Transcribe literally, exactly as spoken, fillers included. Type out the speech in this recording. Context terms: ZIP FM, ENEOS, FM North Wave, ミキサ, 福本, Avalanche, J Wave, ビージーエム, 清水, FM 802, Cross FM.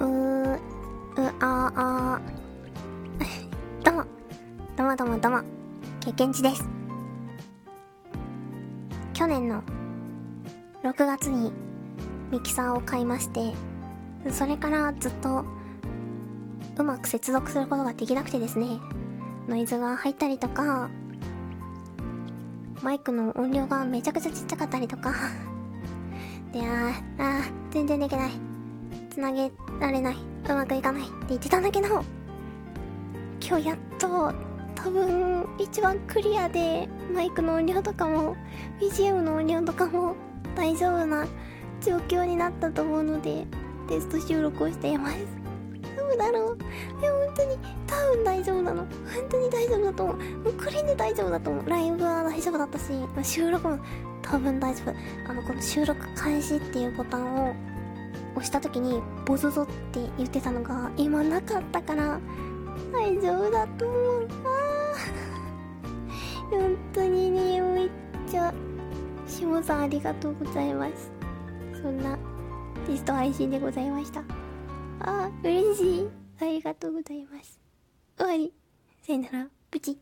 う、うああどうもどうもどうもどうも、経験値です。去年のろくがつにミキサーを買いまして、それからずっとうまく接続することができなくてですね、ノイズが入ったりとか、マイクの音量がめちゃくちゃちっちゃかったりとかで、ああ全然できない、つなげられない、うまくいかないって言ってたんだけど、今日やっと多分一番クリアで、マイクの音量とかも ビージーエム の音量とかも大丈夫な状況になったと思うので、テスト収録をしています。どうだろう、いや本当に多分大丈夫なの、本当に大丈夫だと思う、もうこれで大丈夫だと思う。ライブは大丈夫だったし、収録も多分大丈夫。あのこの収録開始っていうボタンを押した時にボゾゾって言ってたのが今なかったから大丈夫だと思う。あ本当にね、もういっちゃしもさんありがとうございます。そんなテスト配信でございました。あー嬉しい、ありがとうございます。終わり、さよなら、プチ。